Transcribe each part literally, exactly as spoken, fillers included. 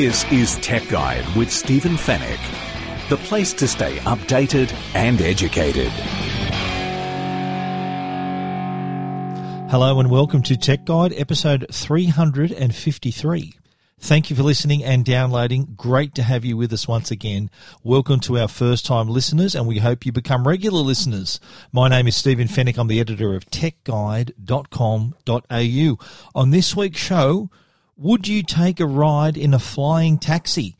This is Tech Guide with Stephen Fennec, the place to stay updated and educated. Hello and welcome to Tech Guide, episode three hundred fifty-three. Thank you for listening and downloading. Great to have you with us once again. Welcome to our first-time listeners, and we hope you become regular listeners. My name is Stephen Fennec. I'm the editor of tech guide dot com dot a u. On this week's show, would you take a ride in a flying taxi?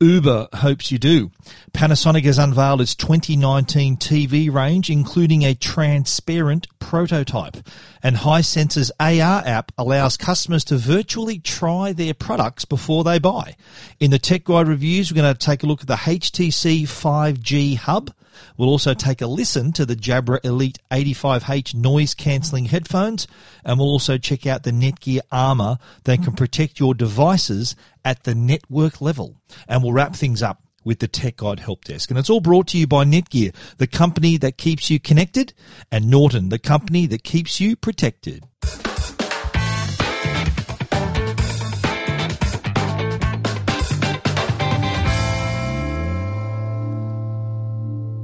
Uber hopes you do. Panasonic has unveiled its twenty nineteen T V range, including a transparent prototype. And Hisense's A R app allows customers to virtually try their products before they buy. In the Tech Guide reviews, we're going to take a look at the H T C five G Hub. We'll also take a listen to the Jabra Elite eighty-five H noise-cancelling headphones, and we'll also check out the Netgear Armor that can protect your devices at the network level. And we'll wrap things up with the Tech Guide Help Desk. And it's all brought to you by Netgear, the company that keeps you connected, and Norton, the company that keeps you protected.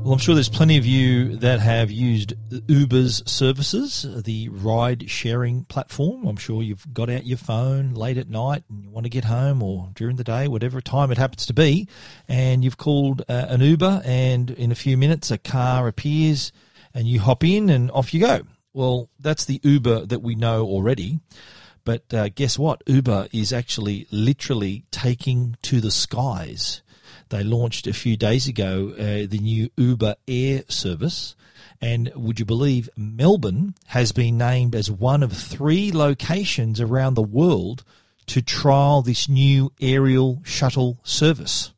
Well, I'm sure there's plenty of you that have used Uber's services, the ride-sharing platform. I'm sure you've got out your phone late at night and you want to get home or during the day, whatever time it happens to be, and you've called uh, an Uber, and in a few minutes a car appears and you hop in and off you go. Well, that's the Uber that we know already. But uh, guess what? Uber is actually literally taking to the skies. They launched a few days ago uh, the new Uber Air service, and would you believe Melbourne has been named as one of three locations around the world to trial this new aerial shuttle service.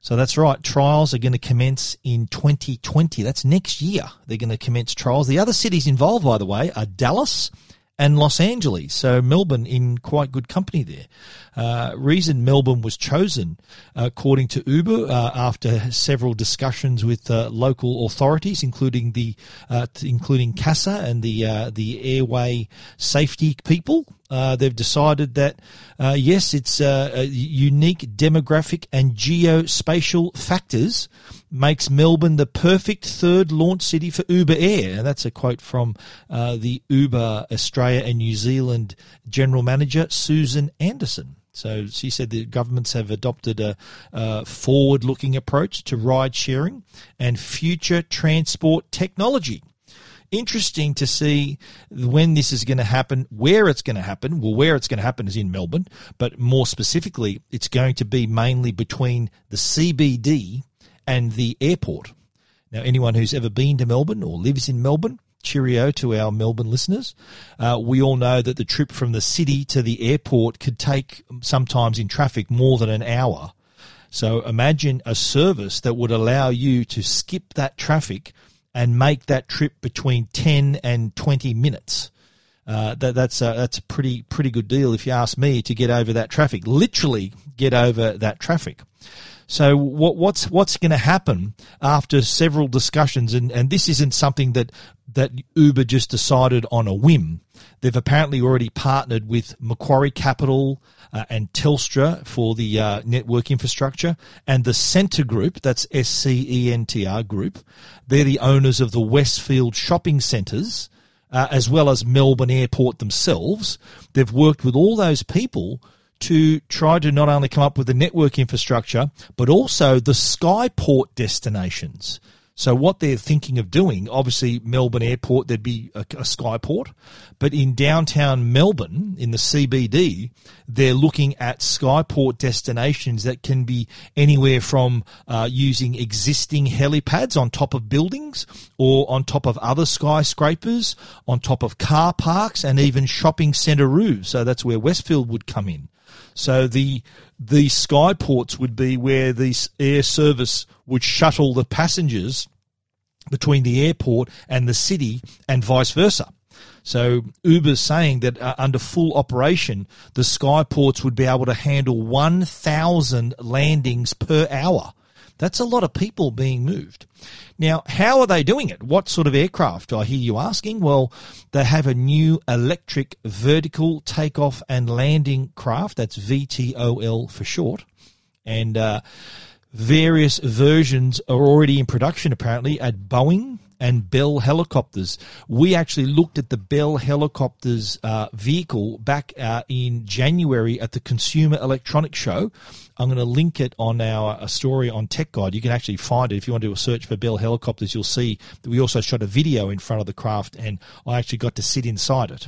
So that's right, trials are going to commence in twenty twenty. That's next year they're going to commence trials. The other cities involved, by the way, are Dallas and Los Angeles, so Melbourne in quite good company there. Uh, reason Melbourne was chosen, uh, according to Uber, uh, after several discussions with uh, local authorities, including the uh, including CASA and the uh, the airway safety people. Uh, they've decided that, uh, yes, it's uh, unique demographic and geospatial factors makes Melbourne the perfect third launch city for Uber Air. And that's a quote from uh, the Uber Australia and New Zealand General Manager, Susan Anderson. So she said the governments have adopted a, a forward-looking approach to ride-sharing and future transport technology. Interesting to see when this is going to happen, where it's going to happen. Well, where it's going to happen is in Melbourne, but more specifically, it's going to be mainly between the C B D and the airport. Now, anyone who's ever been to Melbourne or lives in Melbourne, cheerio to our Melbourne listeners. Uh, we all know that the trip from the city to the airport could take, sometimes in traffic, more than an hour. So imagine a service that would allow you to skip that traffic and make that trip between ten and twenty minutes. Uh, that, that's a, that's a pretty pretty good deal, if you ask me, to get over that traffic. Literally get over that traffic. So what, what's what's going to happen after several discussions? And, and this isn't something that that Uber just decided on a whim. They've apparently already partnered with Macquarie Capital uh, and Telstra for the uh, network infrastructure, and the Scentre Group, that's S C E N T R Group. They're the owners of the Westfield shopping centres, uh, as well as Melbourne Airport themselves. They've worked with all those people to try to not only come up with the network infrastructure, but also the skyport destinations. So what they're thinking of doing, obviously Melbourne Airport, there'd be a, a skyport, but in downtown Melbourne, in the C B D, they're looking at skyport destinations that can be anywhere from uh, using existing helipads on top of buildings or on top of other skyscrapers, on top of car parks and even shopping centre roofs. So that's where Westfield would come in. So the the skyports would be where the air service would shuttle the passengers between the airport and the city and vice versa. So Uber's saying that uh, under full operation, the skyports would be able to handle one thousand landings per hour. That's a lot of people being moved. Now, how are they doing it? What sort of aircraft, I hear you asking? Well, they have a new electric vertical takeoff and landing craft. That's V T O L for short. And uh, various versions are already in production, apparently, at Boeing and Bell Helicopters. We actually looked at the Bell Helicopters uh, vehicle back uh, in January at the Consumer Electronics Show. I'm going to link it on our a story on Tech Guide. You can actually find it. If you want to do a search for Bell Helicopters, you'll see that we also shot a video in front of the craft, and I actually got to sit inside it.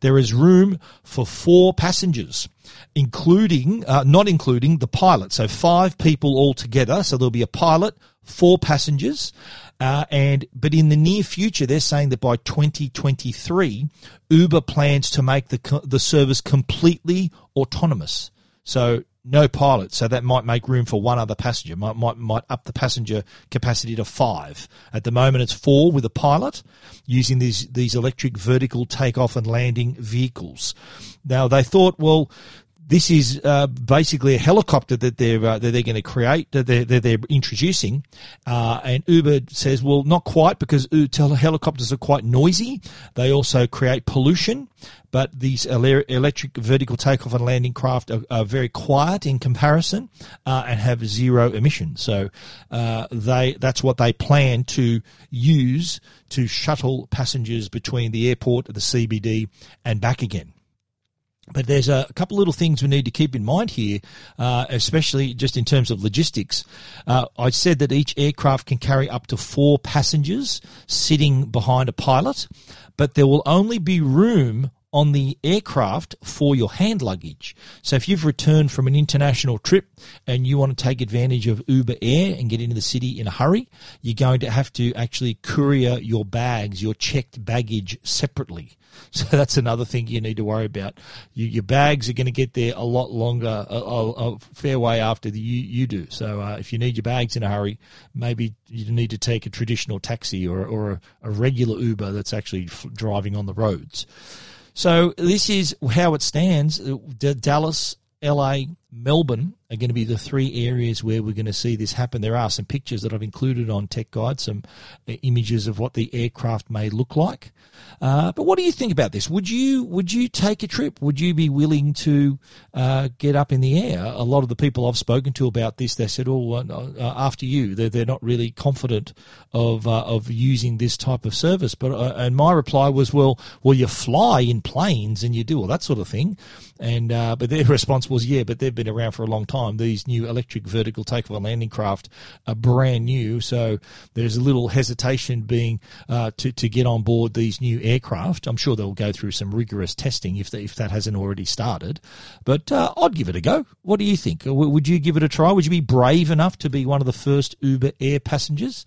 There is room for four passengers, including uh, not including the pilot. So five people altogether. So there'll be a pilot, four passengers, uh, and but in the near future, they're saying that by twenty twenty-three, Uber plans to make the the service completely autonomous. So no pilot, so that might make room for one other passenger. Might might might up the passenger capacity to five. At the moment, it's four with a pilot using these these electric vertical takeoff and landing vehicles. Now they thought, well, this is uh, basically a helicopter that they're uh, that they're going to create, that they're that they're introducing. Uh, and Uber says, well, not quite, because helicopters are quite noisy. They also create pollution. But these electric vertical takeoff and landing craft are, are very quiet in comparison uh, and have zero emissions. So uh, they that's what they plan to use to shuttle passengers between the airport, the C B D, and back again. But there's a couple little things we need to keep in mind here, uh, especially just in terms of logistics. Uh, I said that each aircraft can carry up to four passengers sitting behind a pilot, but there will only be room on the aircraft for your hand luggage. So if you've returned from an international trip and you want to take advantage of Uber Air and get into the city in a hurry, you're going to have to actually courier your bags, your checked baggage separately. So that's another thing you need to worry about. You, your bags are going to get there a lot longer, a, a, a fair way after the, you, you do. So uh, if you need your bags in a hurry, maybe you need to take a traditional taxi or, or a, a regular Uber that's actually f- driving on the roads. So this is how it stands. D- Dallas, L A, Melbourne are going to be the three areas where we're going to see this happen. There are some pictures that I've included on Tech Guide, some images of what the aircraft may look like. Uh, but what do you think about this? Would you would you take a trip? Would you be willing to uh, get up in the air? A lot of the people I've spoken to about this, they said, "Oh, uh, after you, they're, they're not really confident of uh, of using this type of service." But uh, and my reply was, "Well, well, you fly in planes and you do all that sort of thing." And uh, but their response was, "Yeah, but they've been around for a long time. These new electric vertical takeoff and landing craft are brand new, so there's a little hesitation being uh, to to get on board these new aircraft. I'm sure they'll go through some rigorous testing if they, if that hasn't already started. But uh, I'd give it a go. What do you think? Would you give it a try? Would you be brave enough to be one of the first Uber Air passengers?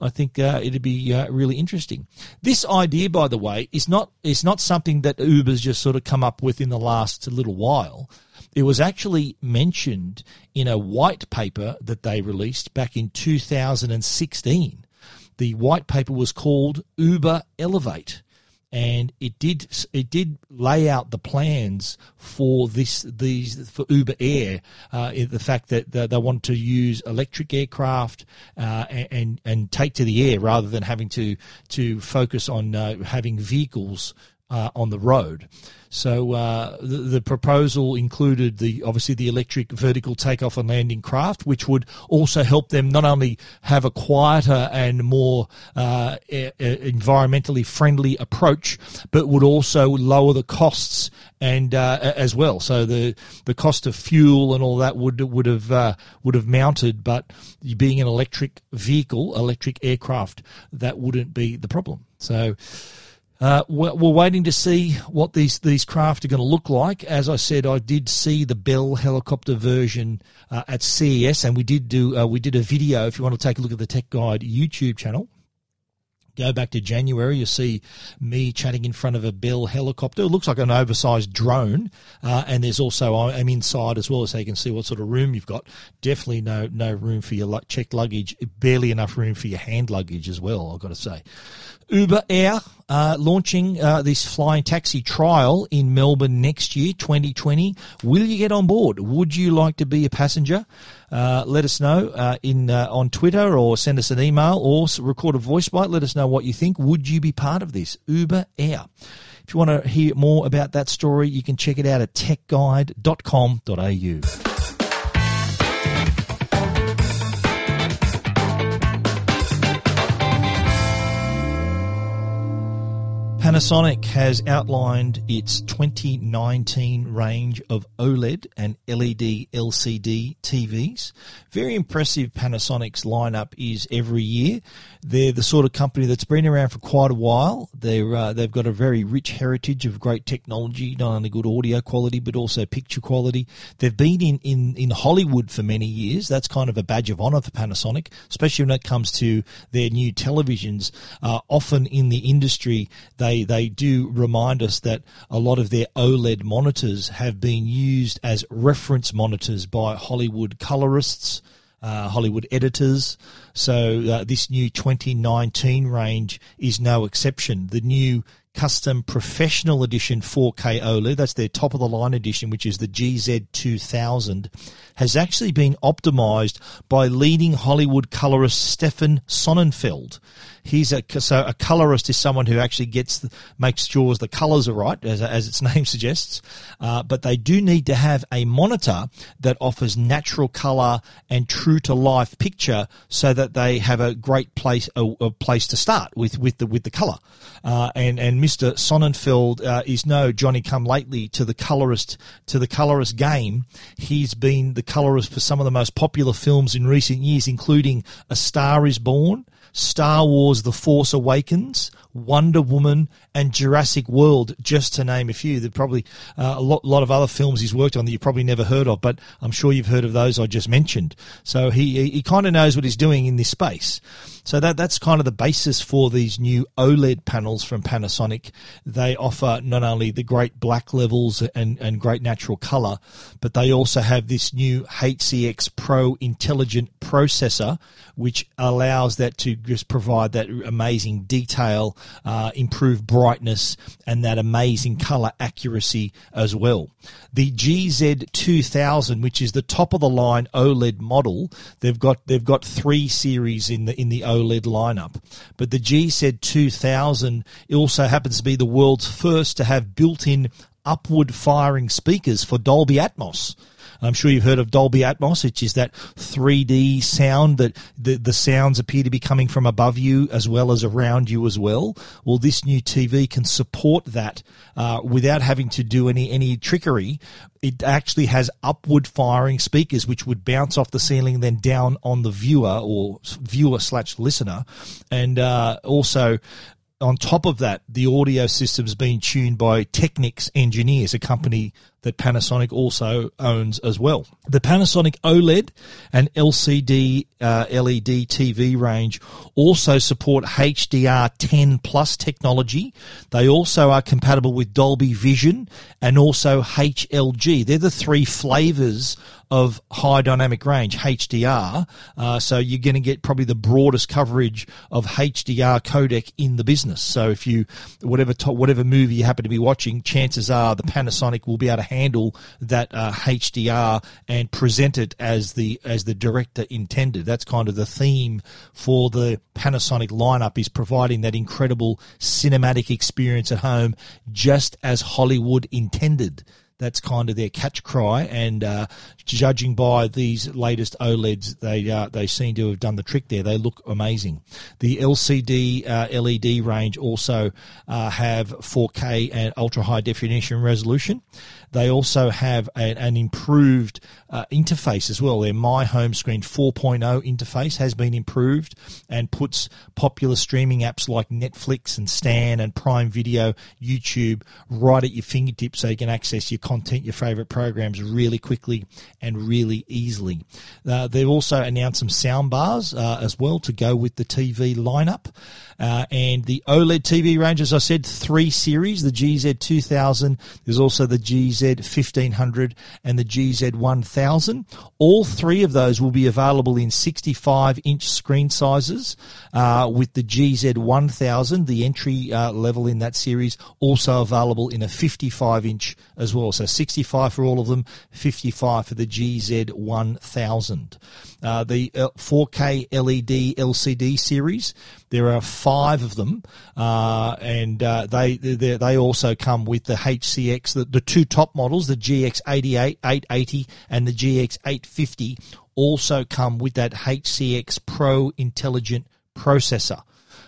I think uh, it'd be uh, really interesting. This idea, by the way, is not is not something that Uber's just sort of come up with in the last little while. It was actually mentioned in a white paper that they released back in two thousand sixteen. The white paper was called Uber Elevate, and it did it did lay out the plans for this these for Uber Air. Uh, the fact that they want to use electric aircraft uh, and and take to the air rather than having to to focus on uh, having vehicles Uh, on the road. So uh, the, the proposal included the obviously the electric vertical takeoff and landing craft, which would also help them not only have a quieter and more uh, e- environmentally friendly approach, but would also lower the costs and uh, as well. So the the cost of fuel and all that would would have uh, would have mounted, but being an electric vehicle, electric aircraft, that wouldn't be the problem. So. Uh, we're waiting to see what these, these craft are going to look like. As I said, I did see the Bell helicopter version uh, at C E S, and we did do uh, we did a video. If you want to take a look at the Tech Guide YouTube channel, go back to January, you'll see me chatting in front of a Bell helicopter. It looks like an oversized drone, uh, and there's also I'm inside as well, so you can see what sort of room you've got. Definitely no no room for your checked luggage, barely enough room for your hand luggage as well, I've got to say. Uber Air uh, launching uh, this flying taxi trial in Melbourne next year, twenty twenty. Will you get on board? Would you like to be a passenger? Uh, let us know uh, in uh, on Twitter, or send us an email, or record a voice bite. Let us know what you think. Would you be part of this Uber Air? If you want to hear more about that story, you can check it out at tech guide dot com dot a u. Panasonic has outlined its twenty nineteen range of OLED and L E D L C D T Vs. Very impressive Panasonic's lineup is every year. They're the sort of company that's been around for quite a while. They're, uh, they've got a very rich heritage of great technology, not only good audio quality but also picture quality. They've been in, in, in Hollywood for many years. That's kind of a badge of honour for Panasonic, especially when it comes to their new televisions. Uh, often in the industry, they They do remind us that a lot of their OLED monitors have been used as reference monitors by Hollywood colorists, uh, Hollywood editors. So uh, this new twenty nineteen range is no exception. The new custom professional edition four K OLED, that's their top-of-the-line edition, which is the G Z two thousand, has actually been optimized by leading Hollywood colorist Stefan Sonnenfeld. He's a, so a colorist is someone who actually gets the, makes sure the colors are right, as, as its name suggests, uh, but they do need to have a monitor that offers natural color and true-to-life picture so that they have a great place a, a place to start with, with the with the color. Uh, and, and Mister Sonnenfeld uh, is no Johnny-come-lately to the colorist to the colorist game. He's been the colorist for some of the most popular films in recent years, including A Star Is Born, Star Wars The Force Awakens, Wonder Woman, and Jurassic World, just to name a few. There are probably uh, a lot, lot of other films he's worked on that you've probably never heard of, but I'm sure you've heard of those I just mentioned. So he, he kind of knows what he's doing in this space. So that that's kind of the basis for these new OLED panels from Panasonic. They offer not only the great black levels and, and great natural color, but they also have this new H C X Pro Intelligent Processor, which allows that to just provide that amazing detail, uh, improved brightness, and that amazing color accuracy as well. The G Z two thousand, which is the top of the line OLED model, they've got they've got three series in the in the OLED lineup, but the G Z two thousand also happens to be the world's first to have built-in upward firing speakers for Dolby Atmos. I'm sure you've heard of Dolby Atmos, which is that three D sound that the, the sounds appear to be coming from above you as well as around you as well. Well, this new T V can support that uh, without having to do any, any trickery. It actually has upward firing speakers which would bounce off the ceiling then down on the viewer or viewer slash listener. And uh, also, on top of that, the audio system's been tuned by Technics engineers, a company that Panasonic also owns as well. The Panasonic OLED and L C D uh, L E D T V range also support H D R ten plus technology. They also are compatible with Dolby Vision and also H L G. They're the three flavors of high dynamic range, H D R. Uh, so you're going to get probably the broadest coverage of H D R codec in the business. So if you, whatever, to, whatever movie you happen to be watching, chances are the Panasonic will be able to handle that uh, H D R and present it as the as the director intended. That's kind of the theme for the Panasonic lineup, is providing that incredible cinematic experience at home, just as Hollywood intended. That's kind of their catch cry, and uh, judging by these latest OLEDs, they uh, they seem to have done the trick there. They look amazing. The L C D uh, L E D range also uh, have four K and ultra-high definition resolution. They also have a, an improved uh, interface as well. Their My Home Screen four point oh interface has been improved and puts popular streaming apps like Netflix and Stan and Prime Video, YouTube, right at your fingertips, so you can access your content, your favorite programs really quickly and really easily. Uh, they've also announced some sound bars uh, as well to go with the T V lineup. Uh, and the OLED T V range, as I said, three series, the G Z two thousand, there's also the G Z fifteen hundred and the G Z one thousand. All three of those will be available in sixty-five inch screen sizes, uh, with the G Z one thousand, the entry uh, level in that series, also available in a fifty-five inch as well. So sixty-five for all of them, fifty-five for the G Z one thousand. Uh, the uh, four K L E D L C D series, there are five of them, uh, and uh, they, they they also come with the H C X, the, the two top models, the G X eighty-eight, eight eighty and the G X eight fifty, also come with that H C X Pro Intelligent Processor.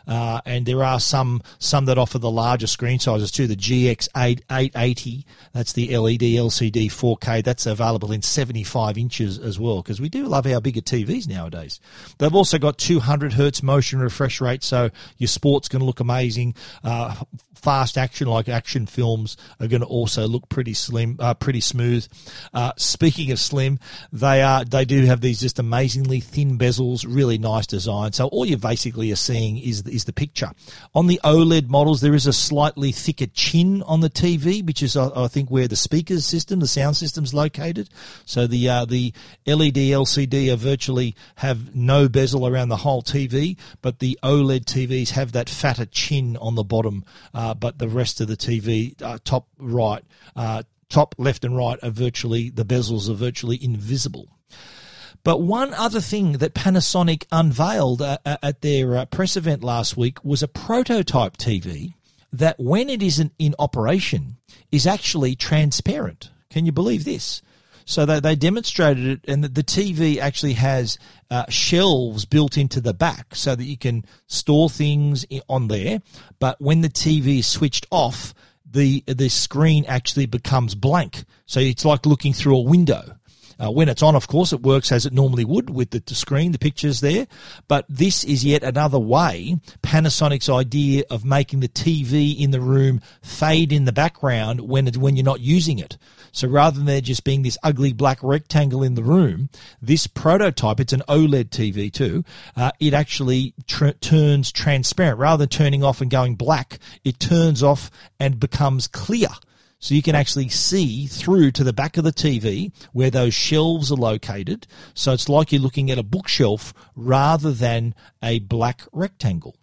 Uh, and there are some some that offer the larger screen sizes too. The G X eight eighty, that's the L E D L C D four K, that's available in seventy-five inches as well, because we do love our bigger T Vs nowadays. They've also got two hundred hertz motion refresh rate, so your sport's going to look amazing. Uh, fast action, like action films, are going to also look pretty slim, uh, pretty smooth. Uh, speaking of slim, they are they do have these just amazingly thin bezels, really nice design. So all you basically are seeing is the is the picture. On the OLED models, there is a slightly thicker chin on the T V, which is, I, I think, where the speaker system, the sound system's located. So the uh, the L E D L C D are virtually have no bezel around the whole T V, but the OLED T Vs have that fatter chin on the bottom, uh, but the rest of the T V, uh, top right, uh, top left and right are virtually, the bezels are virtually invisible. But one other thing that Panasonic unveiled uh, at their uh, press event last week was a prototype T V that, when it isn't in operation, is actually transparent. Can you believe this? So they, they demonstrated it, and the T V actually has uh, shelves built into the back so that you can store things on there. But when the T V is switched off, the, the screen actually becomes blank. So it's like looking through a window. Uh, when it's on, of course, it works as it normally would with the, the screen, the pictures there. But this is yet another way, Panasonic's idea of making the T V in the room fade in the background when it, when you're not using it. So rather than there just being this ugly black rectangle in the room, this prototype, it's an OLED T V too, uh, it actually tr- turns transparent. Rather than turning off and going black, it turns off and becomes clear. So you can actually see through to the back of the T V where those shelves are located. So it's like you're looking at a bookshelf rather than a black rectangle.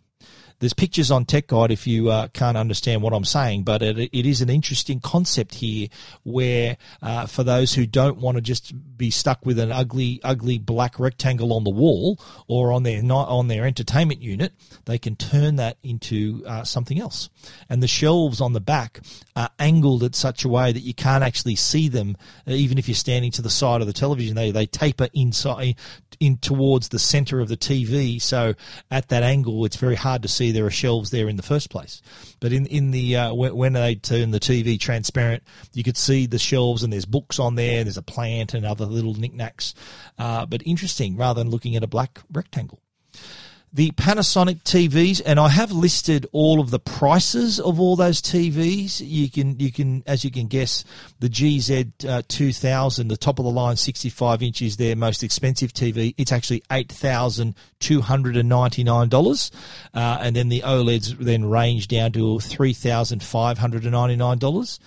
There's pictures on Tech Guide if you uh, can't understand what I'm saying, but it, it is an interesting concept here where uh, for those who don't want to just be stuck with an ugly, ugly black rectangle on the wall or on their not on their entertainment unit, they can turn that into uh, something else. And the shelves on the back are angled at such a way that you can't actually see them, even if you're standing to the side of the television. They they taper inside in towards the center of the T V, so at that angle, it's very hard to see. There are shelves there in the first place, but in in the uh, when, when they turn the T V transparent, you could see the shelves and there's books on there, and there's a plant and other little knickknacks. Uh, but interesting, rather than looking at a black rectangle. The Panasonic T Vs, and I have listed all of the prices of all those T Vs. You can, you can, as you can guess, the G Z two thousand, the top of the line sixty-five inch, is their most expensive T V. It's actually eight thousand two hundred ninety-nine dollars, uh, and then the OLEDs then range down to three thousand five hundred ninety-nine dollars.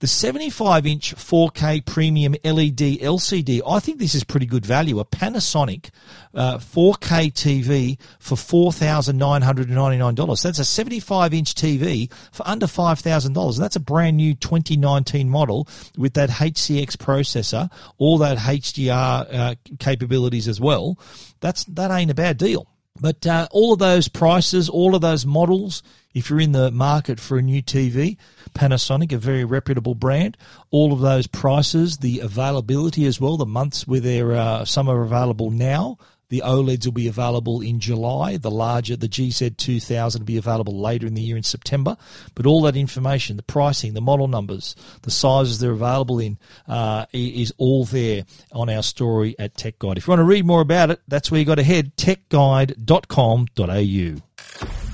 The seventy-five inch four K premium L E D L C D, I think this is pretty good value. A Panasonic uh, four K T V for four thousand nine hundred ninety-nine dollars. So that's a seventy-five inch T V for under five thousand dollars. And that's a brand new twenty nineteen model with that H C X processor, all that H D R uh, capabilities as well. That's that ain't a bad deal. But uh, all of those prices, all of those models, if you're in the market for a new T V, Panasonic, a very reputable brand, all of those prices, the availability as well, the months where there uh, some are available now. The OLEDs will be available in July. The larger, the G Z two thousand, will be available later in the year in September. But all that information, the pricing, the model numbers, the sizes they're available in, uh, is all there on our story at Tech Guide. If you want to read more about it, that's where you got to head, tech guide dot com dot a u.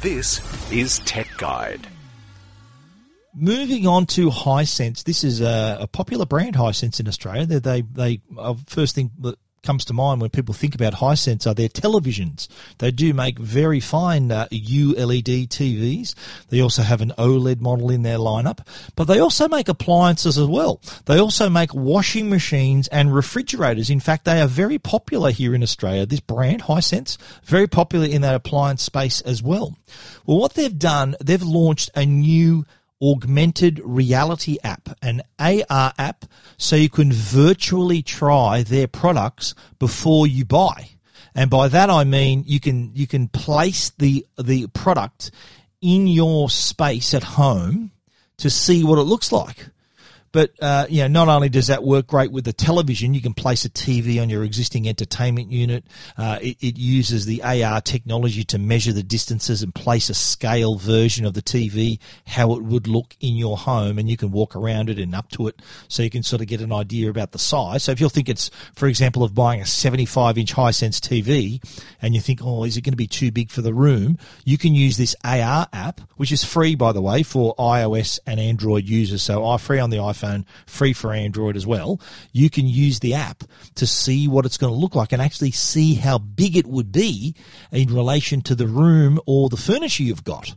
This is Tech Guide. Moving on to Hisense. This is a, a popular brand, Hisense, in Australia. They, they, they uh, first thing that comes to mind when people think about Hisense are their televisions. They do make very fine uh, U L E D T Vs. They also have an OLED model in their lineup, but they also make appliances as well. They also make washing machines and refrigerators. In fact, they are very popular here in Australia. This brand, Hisense, very popular in that appliance space as well. Well, what they've done, they've launched a new augmented reality app, an A R app, so you can virtually try their products before you buy. And by that I mean you can you can place the the product in your space at home to see what it looks like. But uh, you know, not only does that work great with the television, you can place a T V on your existing entertainment unit. Uh, it, it uses the A R technology to measure the distances and place a scale version of the T V, how it would look in your home, and you can walk around it and up to it so you can sort of get an idea about the size. So if you'll think it's, for example, of buying a seventy-five inch Hisense T V and you think, oh, is it going to be too big for the room? You can use this A R app, which is free, by the way, for iOS and Android users. So I'm free on the iPhone. iPhone, free for Android as well. You can use the app to see what it's going to look like and actually see how big it would be in relation to the room or the furniture you've got,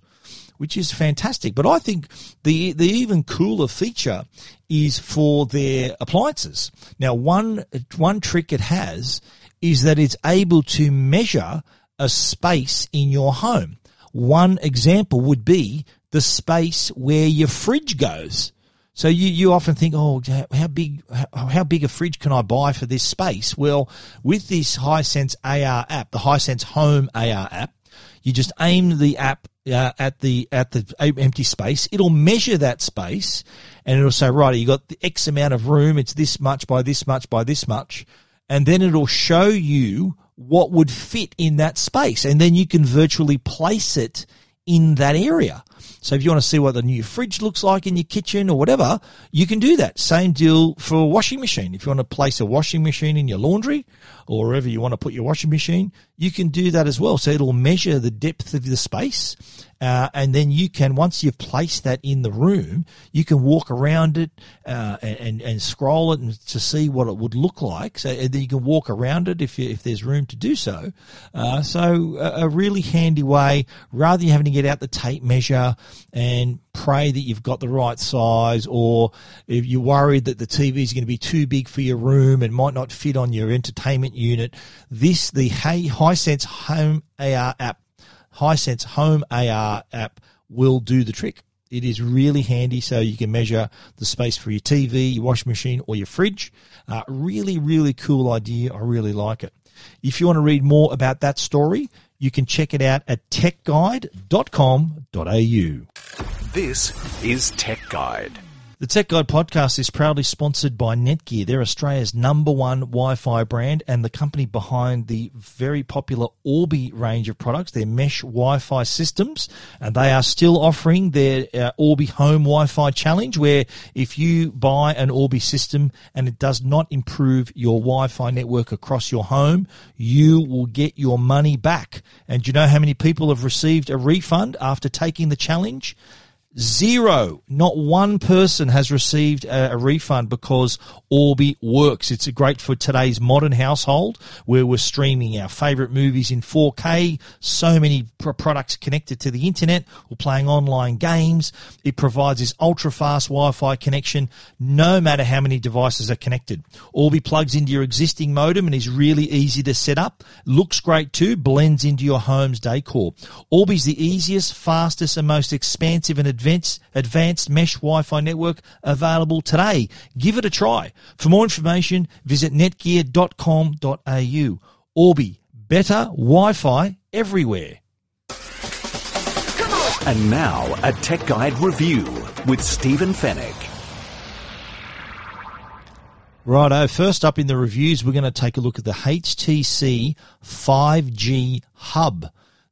which is fantastic. But I think the the even cooler feature is for their appliances. Now, one one trick it has is that it's able to measure a space in your home. One example would be the space where your fridge goes. So you, you often think, oh, how big how, how big a fridge can I buy for this space? Well, with this Hisense A R app, the Hisense Home A R app, you just aim the app uh, at the at the empty space. It'll measure that space, and it'll say, right, you got the X amount of room. It's this much by this much by this much, and then it'll show you what would fit in that space, and then you can virtually place it in that area. So if you want to see what the new fridge looks like in your kitchen or whatever, you can do that. Same deal for a washing machine. If you want to place a washing machine in your laundry or wherever you want to put your washing machine, you can do that as well. So it'll measure the depth of the space, uh, and then you can, once you've placed that in the room, you can walk around it uh, and and scroll it and to see what it would look like. So and then you can walk around it if you, if there's room to do so. Uh, so a, a really handy way, rather than having to get out the tape measure and pray that you've got the right size, or if you're worried that the T V is going to be too big for your room and might not fit on your entertainment unit. This, the Hisense Home A R app, Hisense Home A R app will do the trick. It is really handy, so you can measure the space for your T V, your washing machine, or your fridge. Uh, really, really cool idea. I really like it. If you want to read more about that story, you can check it out at tech guide dot com dot a u. This is Tech Guide. The Tech Guide podcast is proudly sponsored by Netgear. They're Australia's number one Wi-Fi brand and the company behind the very popular Orbi range of products, their mesh Wi-Fi systems. And they are still offering their uh, Orbi Home Wi-Fi Challenge, where if you buy an Orbi system and it does not improve your Wi-Fi network across your home, you will get your money back. And do you know how many people have received a refund after taking the challenge? Zero. Not one person has received a, a refund because Orbi works. It's great for today's modern household where we're streaming our favourite movies in four K, so many pr- products connected to the internet, or playing online games. It provides this ultra-fast Wi-Fi connection no matter how many devices are connected. Orbi plugs into your existing modem and is really easy to set up. Looks great too, blends into your home's decor. Orbi's the easiest, fastest and most expansive and advanced Advanced, advanced mesh Wi-Fi network available today. Give it a try. For more information, visit netgear dot com dot a u. Orbi, better Wi-Fi everywhere. Come on. And now, a Tech Guide review with Stephen Fennec. Righto, first up in the reviews, we're going to take a look at the H T C five G Hub.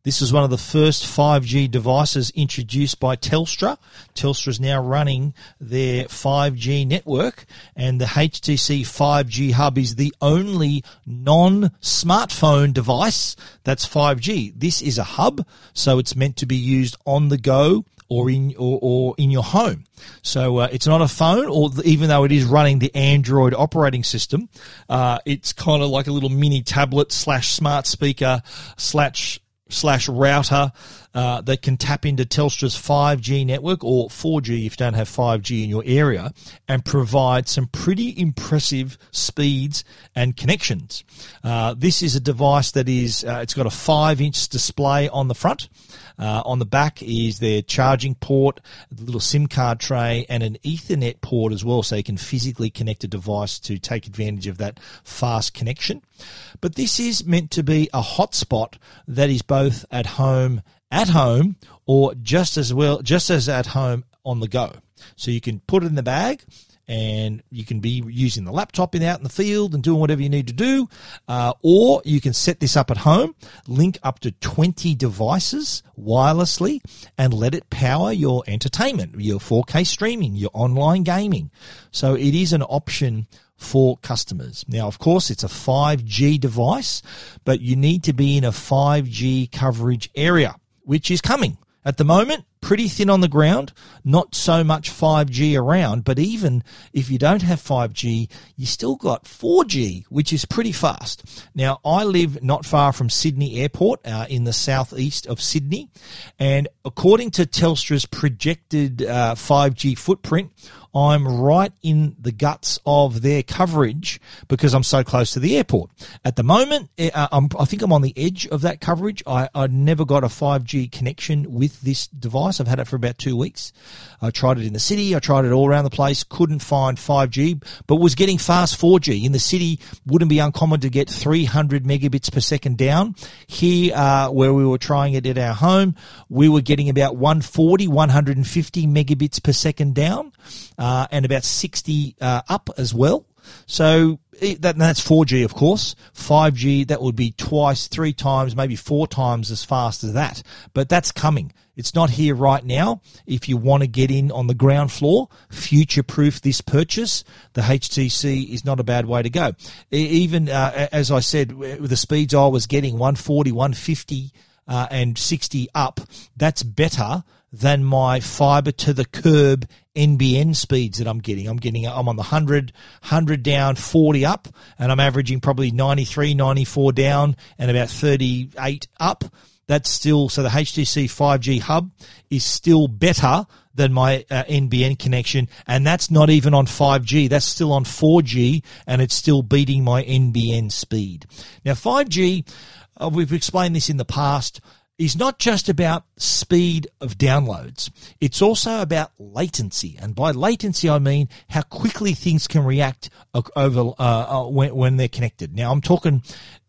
This is one of the first five G devices introduced by Telstra. Telstra is now running their five G network, and the H T C five G Hub is the only non-smartphone device that's five G. This is a hub, so it's meant to be used on the go or in or, or in your home. So uh, it's not a phone, or even though it is running the Android operating system, uh, it's kind of like a little mini tablet slash smart speaker slash... slash router uh, that can tap into Telstra's five G network, or four G if you don't have five G in your area, and provide some pretty impressive speeds and connections. Uh, this is a device that is, uh, it's got a five inch display on the front. Uh, on the back is their charging port, the little SIM card tray, and an Ethernet port as well, so you can physically connect a device to take advantage of that fast connection. But this is meant to be a hotspot that is both at home, at home, or just as well, just as at home on the go. So you can put it in the bag, and you can be using the laptop in out in the field and doing whatever you need to do. Uh, or you can set this up at home, link up to twenty devices wirelessly, and let it power your entertainment, your four K streaming, your online gaming. So it is an option for customers. Now, of course, it's a five G device, but you need to be in a five G coverage area, which is coming. At the moment, pretty thin on the ground, not so much five G around, but even if you don't have five G, you still got four G, which is pretty fast. Now, I live not far from Sydney Airport, uh, in the southeast of Sydney, and according to Telstra's projected uh, five G footprint, I'm right in the guts of their coverage because I'm so close to the airport. At the moment, uh, I'm, I think I'm on the edge of that coverage. I, I never got a five G connection with this device. I've had it for about two weeks. I tried it in the city. I tried it all around the place. Couldn't find five G, but was getting fast four G. In the city, wouldn't be uncommon to get three hundred megabits per second down. Here, uh, where we were trying it at our home, we were getting about one forty, one fifty megabits per second down. Uh, and about sixty uh, up as well. So that, that's four G, of course. five G, that would be twice, three times, maybe four times as fast as that. But that's coming. It's not here right now. If you want to get in on the ground floor, future-proof this purchase, the H T C is not a bad way to go. Even, uh, as I said, with the speeds I was getting, one forty, one fifty uh, and sixty up, that's better than my fibre to the curb N B N speeds that I'm getting. I'm getting, I'm on the one hundred, one hundred down, forty up, and I'm averaging probably ninety-three, ninety-four down and about thirty-eight up. That's still, so the H T C five G Hub is still better than my uh, N B N connection, and that's not even on five G. That's still on four G, and it's still beating my N B N speed. Now, five G, uh, we've explained this in the past, is not just about speed of downloads. It's also about latency. And by latency, I mean how quickly things can react over uh, when, when they're connected. Now, I'm talking,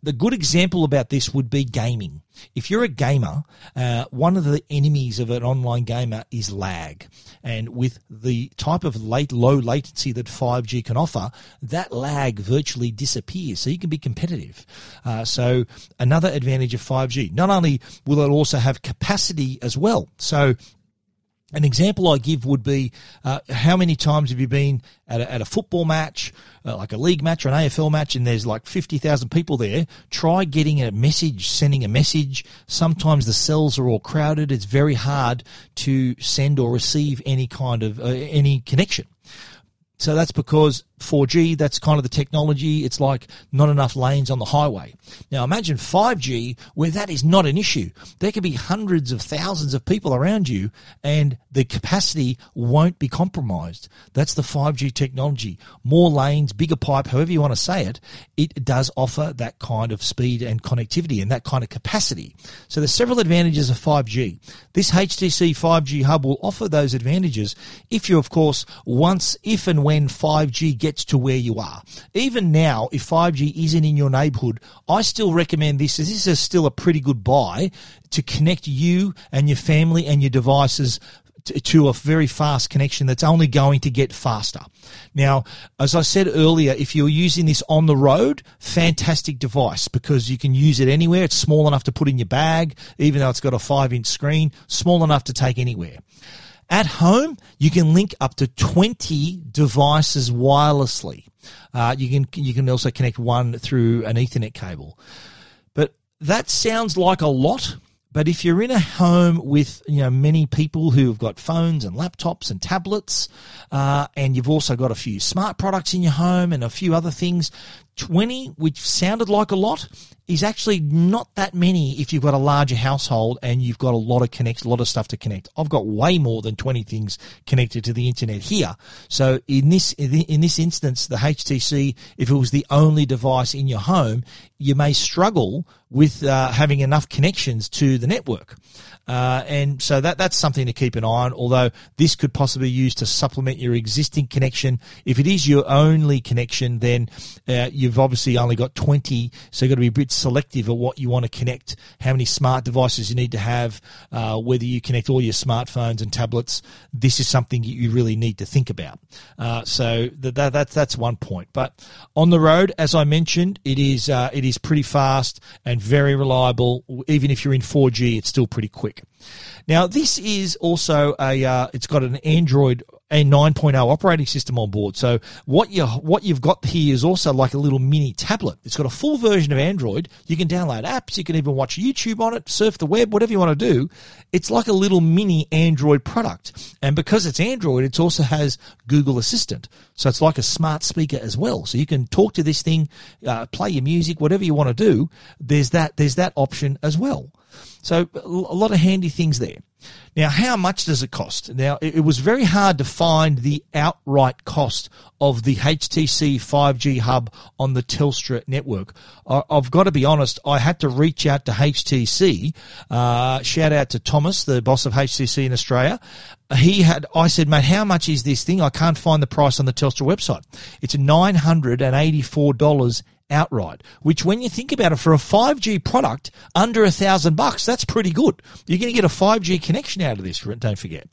the good example about this would be gaming. If you're a gamer, uh, one of the enemies of an online gamer is lag. And with the type of late low latency that five G can offer, that lag virtually disappears, so you can be competitive. Uh, so another advantage of five G. Not only will it also have capacity as well. So an example I give would be uh, how many times have you been at a, at a football match, uh, like a league match or an A F L match, and there's like fifty thousand people there. Try getting a message, sending a message. Sometimes the cells are all crowded. It's very hard to send or receive any kind of uh, any connection. So that's because four G, that's kind of the technology. It's like not enough lanes on the highway. Now imagine five G where that is not an issue. There could be hundreds of thousands of people around you and the capacity won't be compromised. That's the five G technology. More lanes, bigger pipe, however you want to say it, it does offer that kind of speed and connectivity and that kind of capacity. So there's several advantages of five G. This H T C five G Hub will offer those advantages if you, of course, once, if and when five G gets to where you are. Even now, if five G isn't in your neighborhood, I still recommend this. This is still a pretty good buy to connect you and your family and your devices to a very fast connection that's only going to get faster. Now, as I said earlier, if you're using this on the road, fantastic device because you can use it anywhere. It's small enough to put in your bag, even though it's got a five inch screen, small enough to take anywhere. At home, you can link up to twenty devices wirelessly. Uh, you can you can also connect one through an Ethernet cable. But that sounds like a lot. But if you're in a home with, you know, many people who've got phones and laptops and tablets, uh, and you've also got a few smart products in your home and a few other things, twenty, which sounded like a lot, is actually not that many if you've got a larger household and you've got a lot of connect, a lot of stuff to connect. I've got way more than twenty things connected to the internet here. So in this in this instance, the H T C, if it was the only device in your home, you may struggle with uh, having enough connections to the network. Uh, and so that that's something to keep an eye on, although this could possibly be used to supplement your existing connection. If it is your only connection, then uh, you've obviously only got twenty, so you've got to be a bit selective of what you want to connect, how many smart devices you need to have, uh, whether you connect all your smartphones and tablets. This is something you really need to think about. Uh, so that, that, that's, that's one point. But on the road, as I mentioned, it is uh, it is pretty fast and very reliable. Even if you're in four G, it's still pretty quick. Now, this is also a, uh, it's got an Android a nine point oh operating system on board. So what you what you've got here is also like a little mini tablet. It's got a full version of Android. You can download apps. You can even watch YouTube on it, surf the web, whatever you want to do. It's like a little mini Android product. And because it's Android, it also has Google Assistant. So it's like a smart speaker as well. So you can talk to this thing, uh, play your music, whatever you want to do. There's that there's that option as well. So a lot of handy things there. Now, how much does it cost? Now, it was very hard to find the outright cost of the H T C five G Hub on the Telstra network. I've got to be honest, I had to reach out to H T C. Uh, shout out to Thomas, the boss of H T C in Australia. He had, I said, mate, how much is this thing? I can't find the price on the Telstra website. It's nine hundred eighty-four dollars outright, which when you think about it, for a five G product under a thousand bucks, that's pretty good. You're going to get a five G connection out of this, don't forget.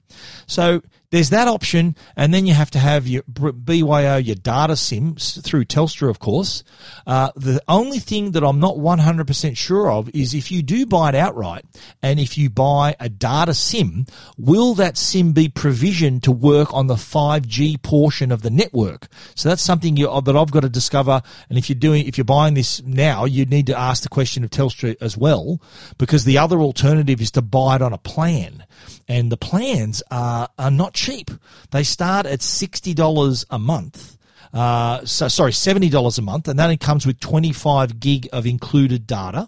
So there's that option, and then you have to have your B Y O, your data SIM through Telstra, of course. Uh, the only thing that I'm not one hundred percent sure of is if you do buy it outright, and if you buy a data SIM, will that SIM be provisioned to work on the five G portion of the network? So that's something you, that I've got to discover. And if you're doing, if you're buying this now, you need to ask the question of Telstra as well, because the other alternative is to buy it on a plan, and the plans are are not cheap. They start at sixty dollars a month. Uh, so sorry, seventy dollars a month, and that comes with twenty-five gig of included data.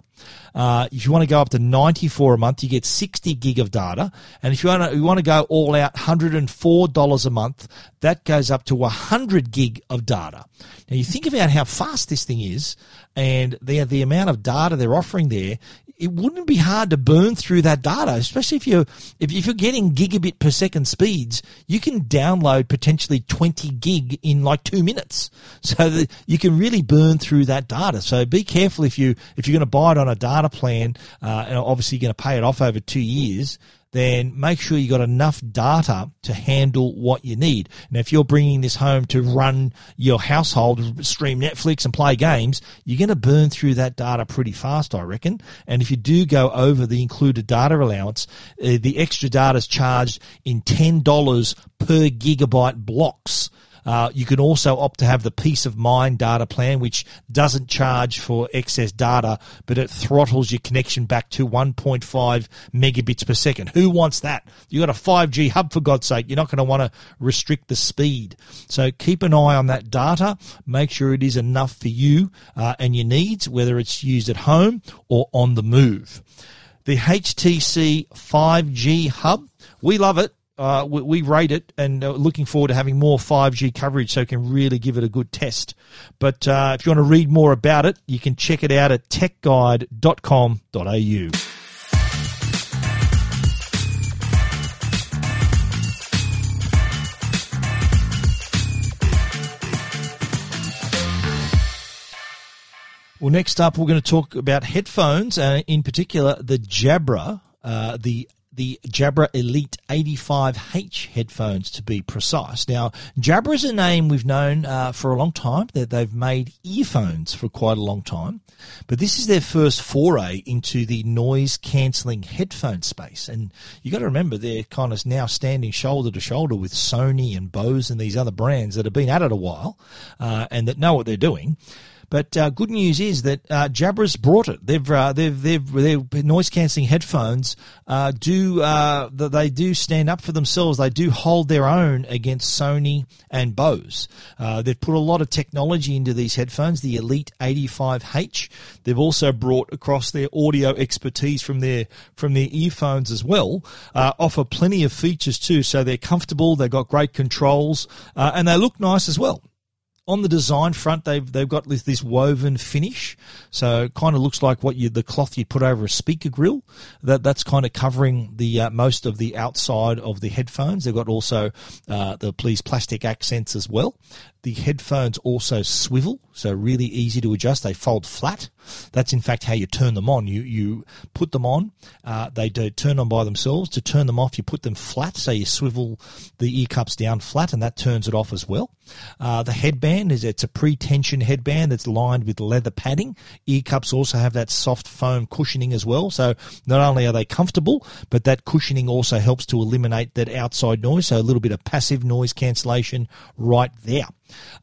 Uh, if you want to go up to ninety-four a month, you get sixty gig of data. And if you want to, you want to go all out, one hundred and four dollars a month, that goes up to one hundred gig of data. Now, you think about how fast this thing is and the, the amount of data they're offering there. It wouldn't be hard to burn through that data, especially if you're, if, if you're getting gigabit per second speeds. You can download potentially twenty gig in like two minutes. So that you can really burn through that data. So be careful if you, if you're going to buy it on a data plan, uh, and obviously you're going to pay it off over two years, then make sure you got enough data to handle what you need. Now, if you're bringing this home to run your household, stream Netflix and play games, you're going to burn through that data pretty fast, I reckon. And if you do go over the included data allowance, uh, the extra data is charged in ten dollars per gigabyte blocks. Uh, you can also opt to have the peace of mind data plan, which doesn't charge for excess data, but it throttles your connection back to one point five megabits per second. Who wants that? You've got a five G hub, for God's sake. You're not going to want to restrict the speed. So keep an eye on that data. Make sure it is enough for you uh, and your needs, whether it's used at home or on the move. The H T C five G Hub, we love it. Uh, we, we rate it, and uh, looking forward to having more five G coverage so we can really give it a good test. But uh, if you want to read more about it, you can check it out at tech guide dot com dot a u. Well, next up, we're going to talk about headphones, and uh, in particular, the Jabra, uh, the the Jabra Elite eighty-five H headphones, to be precise. Now, Jabra is a name we've known uh, for a long time. That they've made earphones for quite a long time. But this is their first foray into the noise-cancelling headphone space. And you got to remember, they're kind of now standing shoulder-to-shoulder with Sony and Bose and these other brands that have been at it a while uh, and that know what they're doing. But uh, good news is that uh, Jabra's brought it. They've, uh, they've, they've, their noise cancelling headphones uh, do uh, they do stand up for themselves. They do hold their own against Sony and Bose. Uh, they've put a lot of technology into these headphones. The Elite eighty-five H. They've also brought across their audio expertise from their from their earphones as well. Uh, offer plenty of features too, so they're comfortable. They've got great controls, uh, and they look nice as well. On the design front, they've they've got this, this woven finish, so it kind of looks like what you the cloth you put over a speaker grill. That that's kind of covering the uh, most of the outside of the headphones. They've got also uh, the these plastic accents as well. The headphones also swivel, so really easy to adjust. They fold flat. That's in fact how you turn them on. You you put them on. Uh, they do turn on by themselves. To turn them off, you put them flat, so you swivel the ear cups down flat, and that turns it off as well. Uh, the headband. Is it's a pre-tension headband that's lined with leather padding. Ear cups also have that soft foam cushioning as well. So not only are they comfortable, but that cushioning also helps to eliminate that outside noise. So a little bit of passive noise cancellation right there.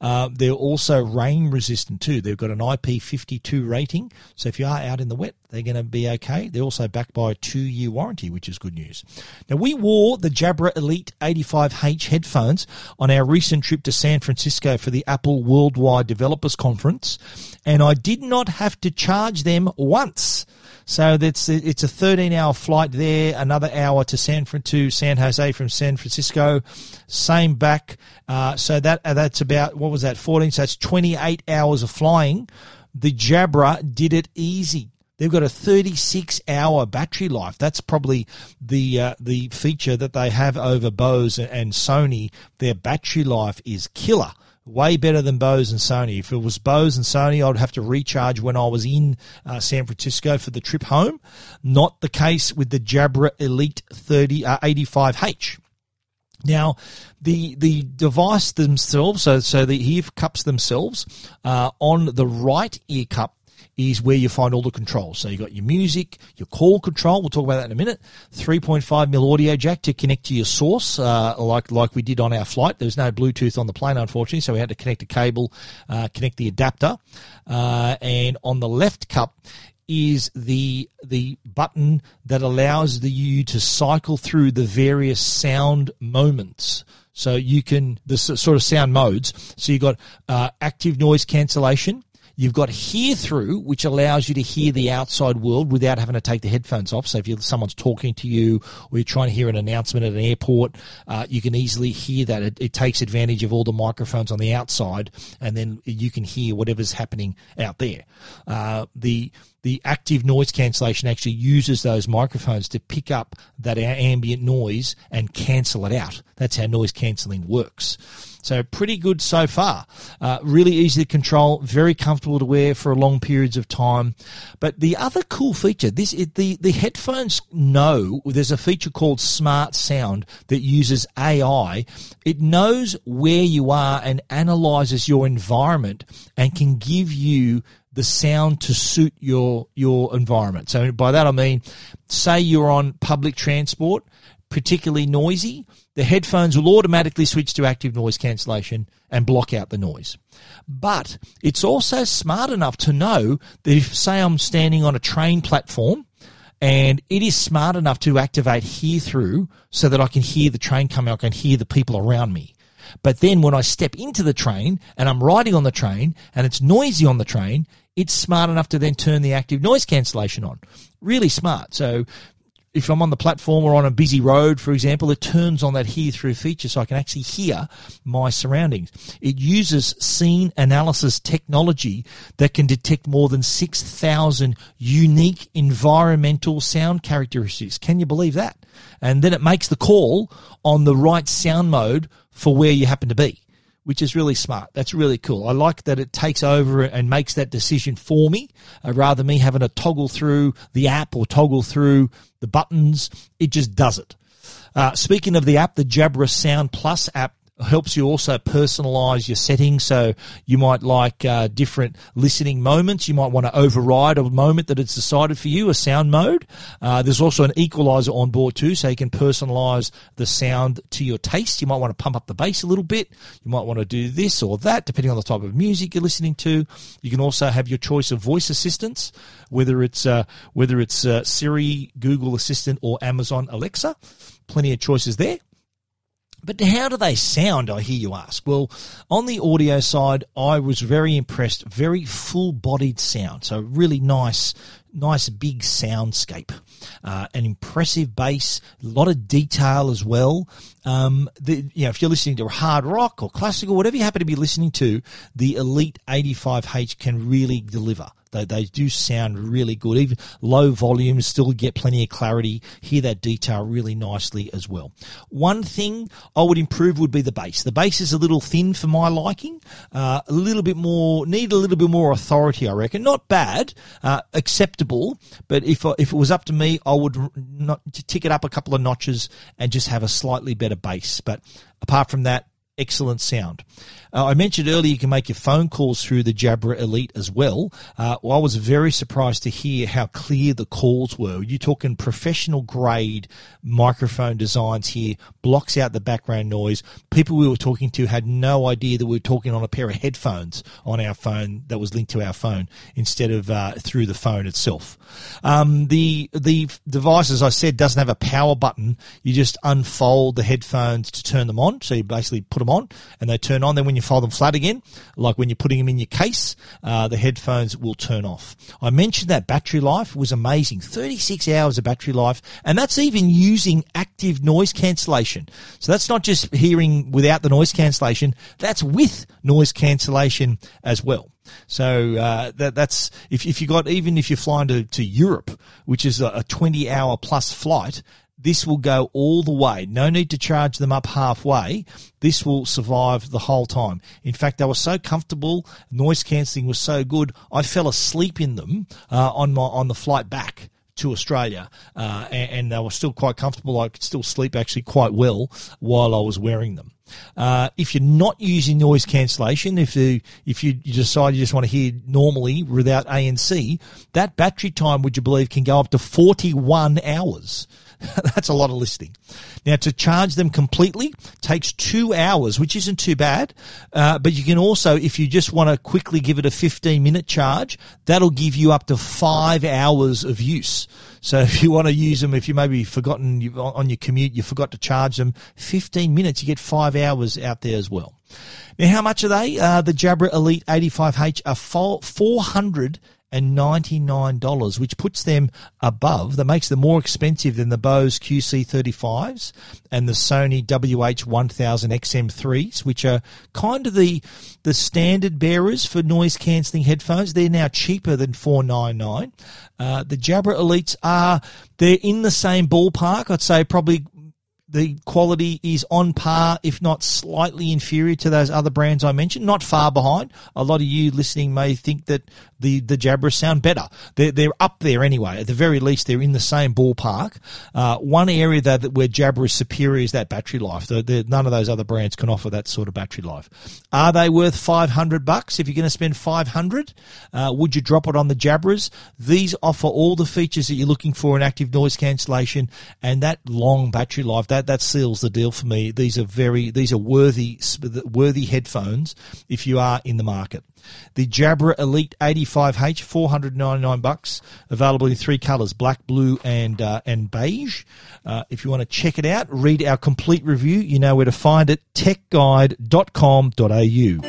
Uh, they're also rain resistant too. They've got an I P fifty-two rating, so if you are out in the wet, they're going to be okay. They're also backed by a two-year warranty, which is good news. Now, we wore the Jabra Elite eighty-five H headphones on our recent trip to San Francisco for the Apple Worldwide Developers Conference, and I did not have to charge them once. So that's it's a thirteen-hour flight there, another hour to San to San Jose from San Francisco, same back. Uh, so that that's about what was that fourteen? So that's twenty-eight hours of flying. The Jabra did it easy. They've got a thirty-six hour battery life. That's probably the uh, the feature that they have over Bose and Sony. Their battery life is killer. Way better than Bose and Sony. If it was Bose and Sony, I'd have to recharge when I was in uh, San Francisco for the trip home. Not the case with the Jabra Elite eighty-five H. Now, the the device themselves, so so the ear cups themselves, uh, on the right ear cup is where you find all the controls. So you've got your music, your call control. We'll talk about that in a minute. three point five millimeter audio jack to connect to your source, uh, like like we did on our flight. There was no Bluetooth on the plane, unfortunately, so we had to connect a cable, uh, connect the adapter. Uh, and on the left cup is the the button that allows the, you to cycle through the various sound moments. So you can, the sort of sound modes. So you've got uh, active noise cancellation. You've got hear-through, which allows you to hear the outside world without having to take the headphones off. So if you're, someone's talking to you or you're trying to hear an announcement at an airport, uh, you can easily hear that. It, it takes advantage of all the microphones on the outside, and then you can hear whatever's happening out there. Uh, the the active noise cancellation actually uses those microphones to pick up that ambient noise and cancel it out. That's how noise cancelling works. So pretty good so far. Uh, really easy to control, very comfortable to wear for long periods of time. But the other cool feature, this is the, the headphones know, there's a feature called Smart Sound that uses A I. It knows where you are and analyzes your environment and can give you the sound to suit your your environment. So by that I mean, say you're on public transport, particularly noisy, the headphones will automatically switch to active noise cancellation and block out the noise. But it's also smart enough to know that if, say, I'm standing on a train platform and it is smart enough to activate hear-through so that I can hear the train coming, I can hear the people around me. But then when I step into the train and I'm riding on the train and it's noisy on the train, it's smart enough to then turn the active noise cancellation on. Really smart. So if I'm on the platform or on a busy road, for example, it turns on that hear-through feature so I can actually hear my surroundings. It uses scene analysis technology that can detect more than six thousand unique environmental sound characteristics. Can you believe that? And then it makes the call on the right sound mode for where you happen to be, which is really smart. That's really cool. I like that it takes over and makes that decision for me, uh, rather than me having to toggle through the app or toggle through the buttons. It just does it. Uh, speaking of the app, the Jabra Sound Plus app helps you also personalize your settings. So you might like uh, different listening moments. You might want to override a moment that it's decided for you, a sound mode. Uh, there's also an equalizer on board too, so you can personalize the sound to your taste. You might want to pump up the bass a little bit. You might want to do this or that, depending on the type of music you're listening to. You can also have your choice of voice assistants, whether it's uh, whether it's uh, Siri, Google Assistant, or Amazon Alexa. Plenty of choices there. But how do they sound, I hear you ask? Well, on the audio side, I was very impressed. Very full-bodied sound. So really nice, nice big soundscape. Uh, an impressive bass, a lot of detail as well. Um, the, you know, if you're listening to hard rock or classical, whatever you happen to be listening to, the Elite eighty-five H can really deliver. They, they do sound really good. Even low volume, still get plenty of clarity, hear that detail really nicely as well. One thing I would improve would be the bass. The bass is a little thin for my liking, uh, a little bit more, need a little bit more authority, I reckon. Not bad, uh, acceptable, but if, if it was up to me, I would not tick it up a couple of notches and just have a slightly better bass. But apart from that, excellent sound. Uh, I mentioned earlier you can make your phone calls through the Jabra Elite as well. Uh, well. I was very surprised to hear how clear the calls were. You're talking professional grade microphone designs here, blocks out the background noise. People we were talking to had no idea that we were talking on a pair of headphones on our phone that was linked to our phone instead of uh, through the phone itself. Um, the, the device, as I said, doesn't have a power button. You just unfold the headphones to turn them on. So you basically put them on and they turn on. Then when you fold them flat again, like when you're putting them in your case, uh, the headphones will turn off. I mentioned that battery life was amazing, thirty-six hours of battery life, and that's even using active noise cancellation. So that's not just hearing without the noise cancellation, that's with noise cancellation as well. So uh, that that's if, if you got, even if you're flying to, to Europe, which is a twenty hour plus flight, this will go all the way. No need to charge them up halfway. This will survive the whole time. In fact, they were so comfortable. Noise cancelling was so good. I fell asleep in them uh, on my on the flight back to Australia, uh, and, and they were still quite comfortable. I could still sleep actually quite well while I was wearing them. Uh, if you're not using noise cancellation, if you if you, you decide you just want to hear normally without A N C, that battery time, would you believe, can go up to forty-one hours. That's a lot of listening. Now, to charge them completely takes two hours, which isn't too bad. Uh, but you can also, if you just want to quickly give it a fifteen minute charge, that'll give you up to five hours of use. So if you want to use them, if you maybe forgotten you, on your commute, you forgot to charge them, fifteen minutes, you get five hours out there as well. Now, how much are they? Uh, the Jabra Elite eighty-five H are four hundred and ninety-nine dollars, which puts them above, that makes them more expensive than the Bose Q C thirty-fives and the Sony W H one thousand X M threes, which are kind of the the standard bearers for noise cancelling headphones. They're now cheaper than four hundred ninety-nine dollars. Uh, the Jabra Elites are, they're in the same ballpark. I'd say probably the quality is on par, if not slightly inferior to those other brands I mentioned. Not far behind. A lot of you listening may think that the, the Jabra sound better. They're, they're up there anyway. At the very least, they're in the same ballpark. Uh, one area though that where Jabra is superior is that battery life. They're, they're, none of those other brands can offer that sort of battery life. Are they worth five hundred bucks? If you're going to spend five hundred, uh, would you drop it on the Jabras? These offer all the features that you're looking for in active noise cancellation and that long battery life. That That, that seals the deal for me. These are very these are worthy worthy headphones if you are in the market. The Jabra Elite eighty-five H, four hundred ninety-nine bucks, available in three colours, black, blue, and uh, and beige. Uh, if you want to check it out, read our complete review. You know where to find it, tech guide dot com dot a u.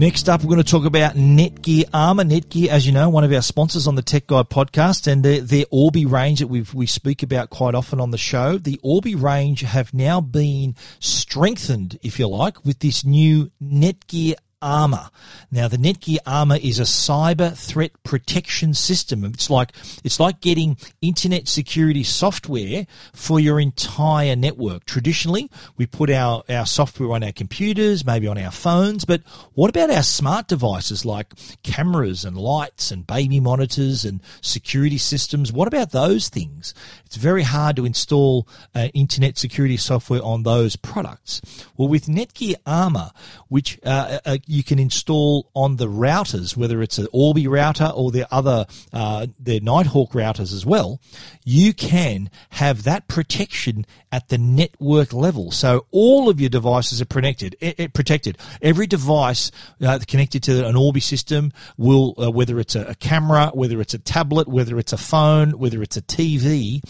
Next up, we're going to talk about Netgear Armor. Netgear, as you know, one of our sponsors on the Tech Guide podcast, and their, their Orbi range that we we speak about quite often on the show. The Orbi range have now been strengthened, if you like, with this new Netgear Armor. Now, the Netgear Armor is a cyber threat protection system. It's like it's like getting internet security software for your entire network. Traditionally, we put our, our software on our computers, maybe on our phones, but what about our smart devices like cameras and lights and baby monitors and security systems? What about those things? It's very hard to install uh, internet security software on those products. Well, with Netgear Armor, which uh, uh, you can install on the routers, whether it's an Orbi router or the other uh, the Nighthawk routers as well, you can have that protection at the network level. So all of your devices are protected. It, it protected. Every device uh, connected to an Orbi system will, uh, whether it's a, a camera, whether it's a tablet, whether it's a phone, whether it's a T V,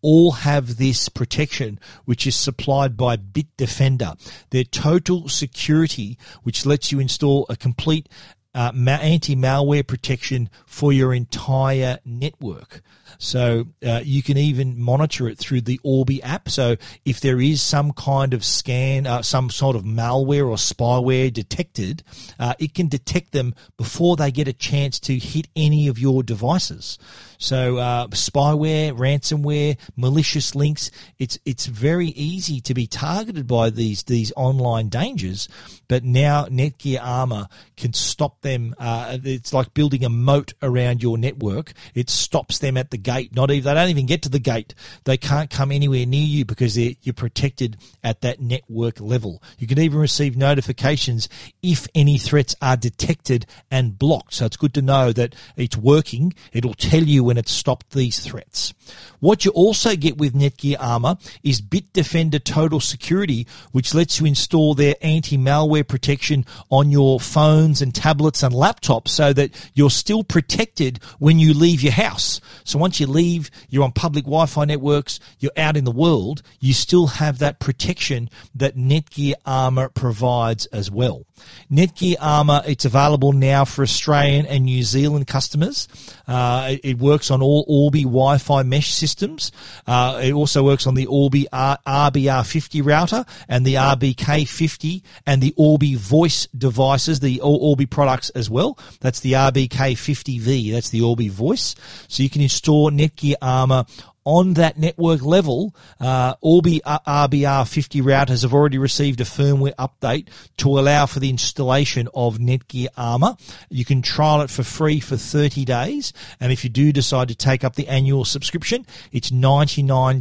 all have this protection, which is supplied by Bitdefender. Their total security, which lets you install a complete uh, anti-malware protection for your entire network. So uh, you can even monitor it through the Orbi app. So if there is some kind of scan, uh, some sort of malware or spyware detected, uh, it can detect them before they get a chance to hit any of your devices. So uh, spyware, ransomware, malicious links, it's it's very easy to be targeted by these, these online dangers, but now Netgear Armor can stop them. Uh, it's like building a moat around your network. It stops them at the gate. Not even, they don't even get to the gate. They can't come anywhere near you because they're, you're protected at that network level. You can even receive notifications if any threats are detected and blocked. So it's good to know that it's working. It'll tell you when it's stopped these threats. What you also get with Netgear Armor is Bitdefender Total Security, which lets you install their anti-malware protection on your phones and tablets and laptops so that you're still protected when you leave your house. So once you leave, you're on public Wi-Fi networks, you're out in the world, you still have that protection that Netgear Armor provides as well. Netgear Armor, it's available now for Australian and New Zealand customers. Uh, it works on all Orbi Wi-Fi mesh systems. Uh, it also works on the Orbi R B R fifty router and the R B K fifty and the Orbi voice devices, the Orbi products as well. That's the R B K fifty V, that's the Orbi voice. So you can install Netgear Armor on that network level. uh, Orbi R B R fifty routers have already received a firmware update to allow for the installation of Netgear Armor. You can trial it for free for thirty days, and if you do decide to take up the annual subscription, it's ninety-nine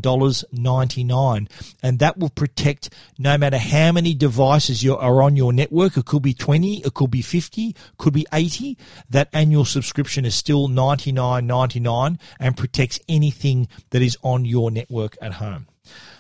ninety-nine, and that will protect no matter how many devices you are on your network. It could be twenty, it could be fifty, could be eighty. That annual subscription is still ninety-nine ninety-nine and protects anything that that is on your network at home.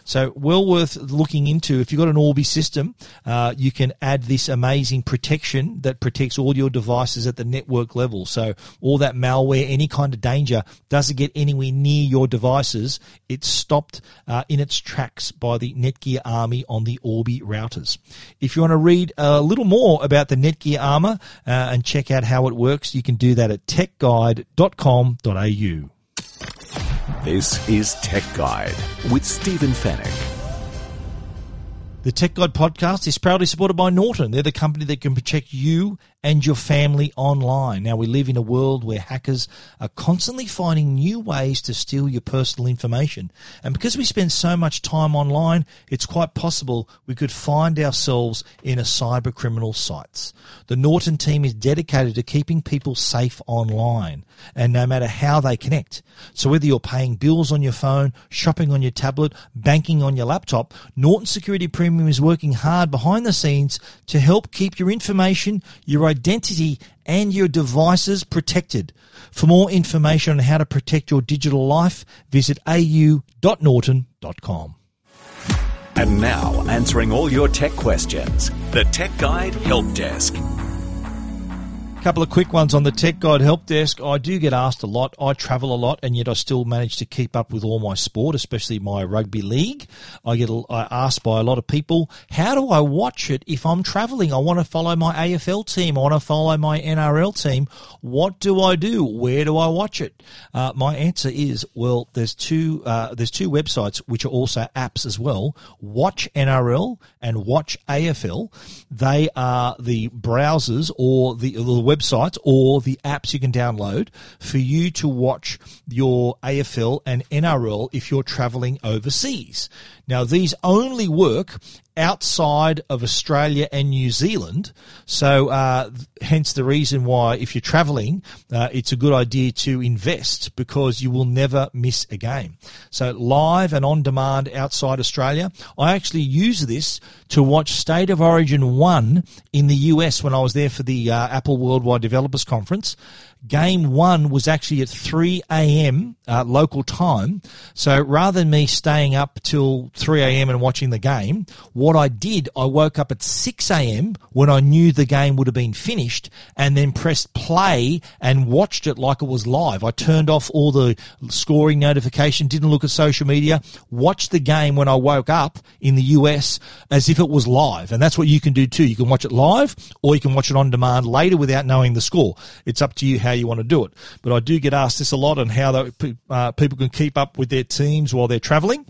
So well worth looking into. If you've got an Orbi system, uh, you can add this amazing protection that protects all your devices at the network level. So all that malware, any kind of danger, doesn't get anywhere near your devices. It's stopped uh, in its tracks by the Netgear Armor on the Orbi routers. If you want to read a little more about the Netgear Armor uh, and check out how it works, you can do that at tech guide dot com dot a u. This is Tech Guide with Stephen Fennec. The Tech Guide podcast is proudly supported by Norton. They're the company that can protect you and your family online. Now, we live in a world where hackers are constantly finding new ways to steal your personal information. And because we spend so much time online, it's quite possible we could find ourselves in a cyber criminal sites. The Norton team is dedicated to keeping people safe online, and no matter how they connect. So whether you're paying bills on your phone, shopping on your tablet, banking on your laptop, Norton Security Premium is working hard behind the scenes to help keep your information, your identity, and your devices protected. For more information on how to protect your digital life, visit a u dot norton dot com. And now, answering all your tech questions, the Tech Guide Help Desk. Couple of quick ones on the Tech Guide help desk. I do get asked a lot. I travel a lot, and yet I still manage to keep up with all my sport, especially my rugby league. I get I asked by a lot of people, how do I watch it if I'm traveling? I want to follow my A F L team. I want to follow my N R L team. What do I do? Where do I watch it? Uh, my answer is, well, there's two uh, there's two websites which are also apps as well. Watch N R L and Watch A F L. They are the browsers or the, the websites websites or the apps you can download for you to watch your A F L and N R L if you're traveling overseas. Now, these only work outside of Australia and New Zealand, so uh, hence the reason why if you're traveling, uh, it's a good idea to invest because you will never miss a game. So live and on demand outside Australia. I actually use this to watch State of Origin one in the U S when I was there for the uh, Apple Worldwide Developers Conference. Game one was actually at three a.m. Uh, local time. So rather than me staying up till three a.m. and watching the game, what I did, I woke up at six a.m. when I knew the game would have been finished and then pressed play and watched it like it was live. I turned off all the scoring notification, didn't look at social media, watched the game when I woke up in the U S as if it was live. And that's what you can do too. You can watch it live or you can watch it on demand later without knowing the score. It's up to you how you want to do it. But I do get asked this a lot on how the, uh, people can keep up with their teams while they're traveling.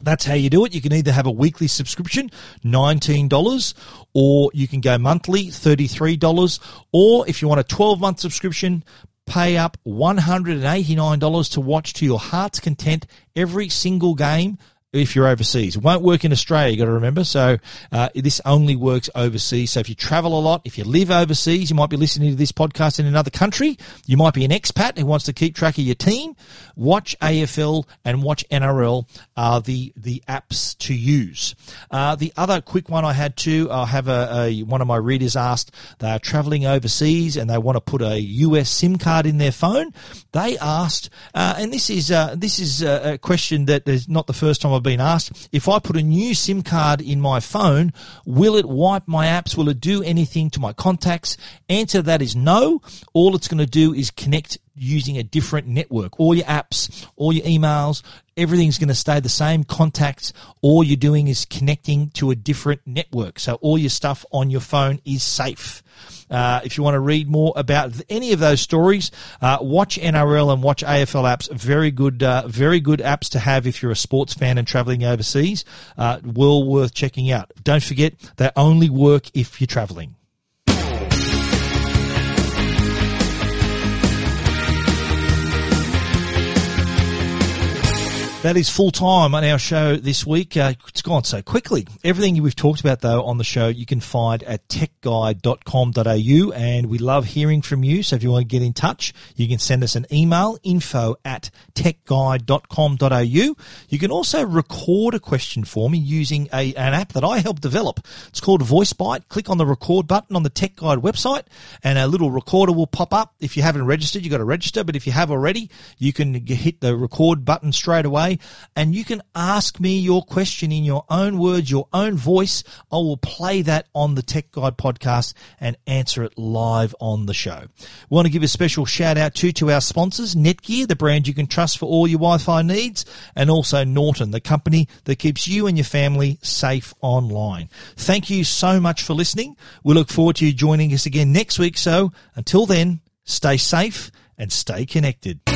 That's how you do it. You can either have a weekly subscription, nineteen dollars, or you can go monthly, thirty-three dollars, or if you want a twelve-month subscription, pay up one hundred eighty-nine dollars to watch to your heart's content every single game if you're overseas. It won't work in Australia, you've got to remember. So uh, this only works overseas. So if you travel a lot, if you live overseas, you might be listening to this podcast in another country. You might be an expat who wants to keep track of your team. Watch A F L and Watch N R L are the, the apps to use. Uh, the other quick one I had too, I have a, a one of my readers asked, they are traveling overseas and they want to put a U S SIM card in their phone. They asked, uh, and this is, uh, this is a question that is not the first time I've I've been asked, if I put a new SIM card in my phone, will it wipe my apps? Will it do anything to my contacts? Answer to that is no. All it's going to do is connect using a different network. All your apps, all your emails, everything's going to stay the same. Contacts, all you're doing is connecting to a different network. So all your stuff on your phone is safe. Uh, if you want to read more about any of those stories, uh, Watch N R L and Watch A F L apps, very good uh, very good apps to have if you're a sports fan and traveling overseas. Uh, well worth checking out. Don't forget, they only work if you're traveling. That is full time on our show this week. Uh, it's gone so quickly. Everything we've talked about, though, on the show, you can find at tech guide dot com dot a u, and we love hearing from you. So if you want to get in touch, you can send us an email, info at tech guide dot com dot a u. You can also record a question for me using a, an app that I helped develop. It's called VoiceBite. Click on the record button on the Tech Guide website, and a little recorder will pop up. If you haven't registered, you've got to register, but if you have already, you can hit the record button straight away. And you can ask me your question in your own words, your own voice. I will play that on the Tech Guide podcast and answer it live on the show. We want to give a special shout out too to our sponsors, Netgear, the brand you can trust for all your Wi-Fi needs, and also Norton, the company that keeps you and your family safe online. Thank you so much for listening. We look forward to you joining us again next week. So until then, stay safe and stay connected.